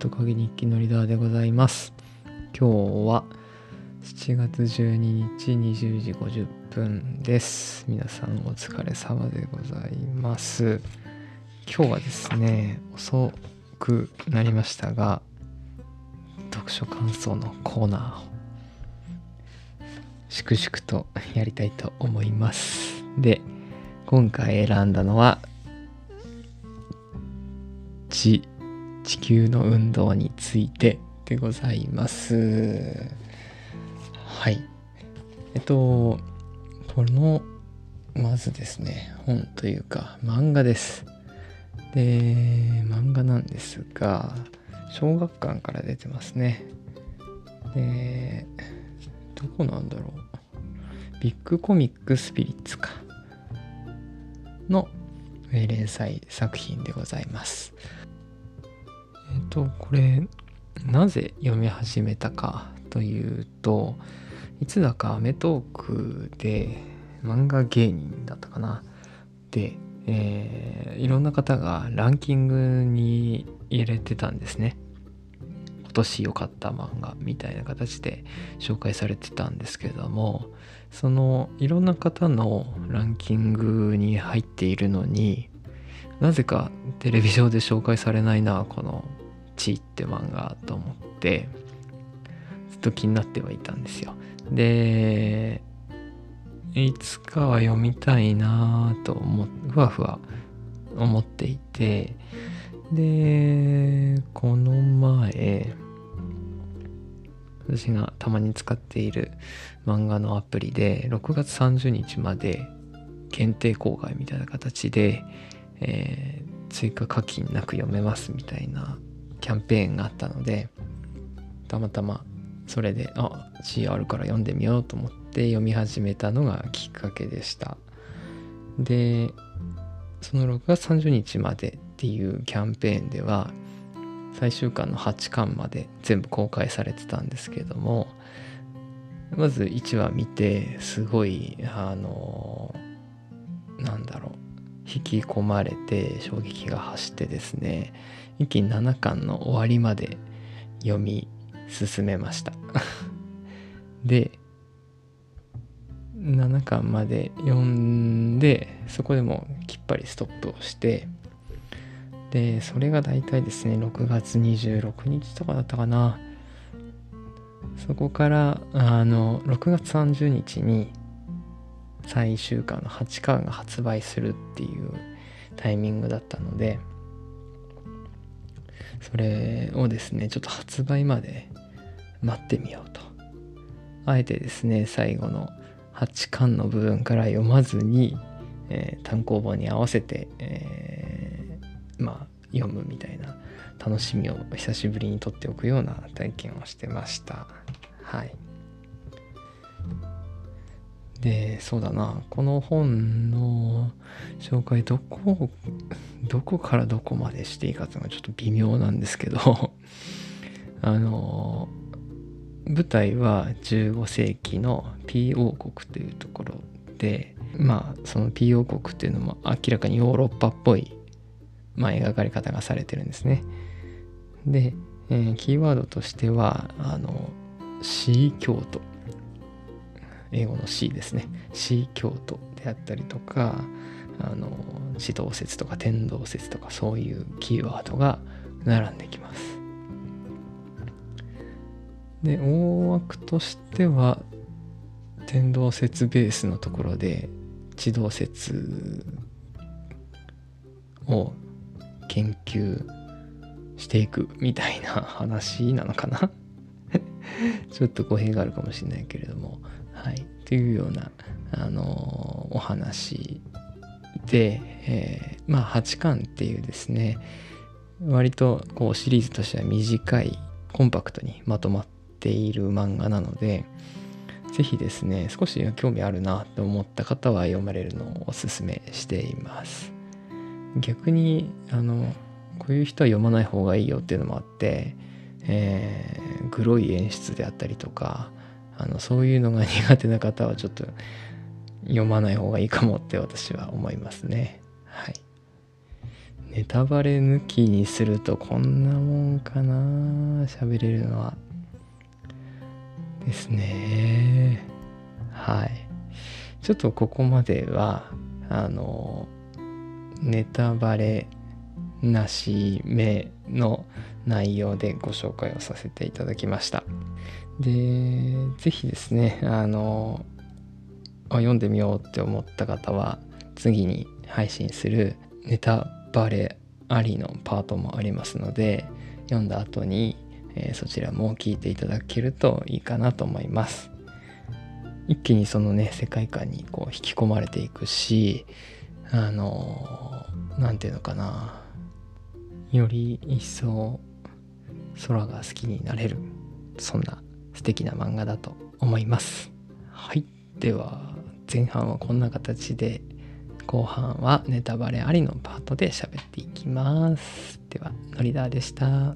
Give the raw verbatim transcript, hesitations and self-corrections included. ト影日記のリーダーでございます。今日はしちがつじゅうににちにじゅうじごじゅっぷんです。皆さんお疲れ様でございます。今日はですね、遅くなりましたが読書感想のコーナーを粛々とやりたいと思います。で、今回選んだのはチ。地球の運動についてでございます。はいえっとこのまずですね、本というか漫画です。で、漫画なんですが小学館から出てますね。で、どこなんだろう、ビッグコミックスピリッツかの連載作品でございます。えっとこれなぜ読み始めたかというと、いつだかアメトークで漫画芸人だったかなで、えー、いろんな方がランキングに入れてたんですね。今年良かった漫画みたいな形で紹介されてたんですけれども、そのいろんな方のランキングに入っているのに、なぜかテレビ上で紹介されないなこのチって漫画と思ってずっと気になってはいたんですよ。で、いつかは読みたいなと思ふわふわ思っていて、でこの前私がたまに使っている漫画のアプリでろくがつさんじゅうにちまで限定公開みたいな形で、えー、追加課金なく読めますみたいなキャンペーンがあったので、たまたまそれであ チ あるから読んでみようと思って読み始めたのがきっかけでした。で、そのろくがつさんじゅうにちまでっていうキャンペーンでは最終巻のはちかんまで全部公開されてたんですけども、まずいちわ見てすごいあのなんだろう引き込まれて衝撃が走ってですね、一気にななかんの終わりまで読み進めましたで、ななかんまで読んでそこでもうきっぱりストップをして、でそれがだいたいですねろくがつにじゅうろくにちとかだったかな。そこからあのろくがつさんじゅうにちに最終巻のはちかんが発売するっていうタイミングだったので、それをですねちょっと発売まで待ってみようと、あえてですね最後のはちかんの部分から読まずに、えー、単行本に合わせて、えー、まあ読むみたいな楽しみを久しぶりに取っておくような体験をしてました。はいで、そうだな、この本の紹介どこどこからどこまでしていいかっていうのがちょっと微妙なんですけどあの舞台はじゅうごせいきの ピー 王国というところで、まあその ピー 王国っていうのも明らかにヨーロッパっぽい、まあ、描かれ方がされてるんですね。で、えー、キーワードとしてはあの シー 教徒、英語の シー ですね。シー 教徒であったりとか、あの地動説とか天動説とかそういうキーワードが並んできます。で、大枠としては天動説ベースのところで地動説を研究していくみたいな話なのかな。ちょっと語弊があるかもしれないけれども、はい、というような、あのー、お話で、えー、まあはちかんっていうですね、割とこうシリーズとしては短い、コンパクトにまとまっている漫画なので、ぜひですね少し興味あるなと思った方は読まれるのをおすすめしています。逆にあのこういう人は読まない方がいいよっていうのもあって、えー、グロい演出であったりとか、あのそういうのが苦手な方はちょっと読まない方がいいかもって私は思いますね。はい。ネタバレ抜きにするとこんなもんかな、喋れるのはですね。はい、ちょっとここまではあのネタバレなし目の内容でご紹介をさせていただきました。で、ぜひですね、あのあ読んでみようって思った方は次に配信するネタバレありのパートもありますので、読んだ後に、えー、そちらも聞いていただけるといいかなと思います。一気にそのね世界観にこう引き込まれていくし、あのなんていうのかな、より一層空が好きになれる、そんな素敵な漫画だと思います。はい、では前半はこんな形で、後半はネタバレありのパートで喋っていきます。では、ノリダーでした。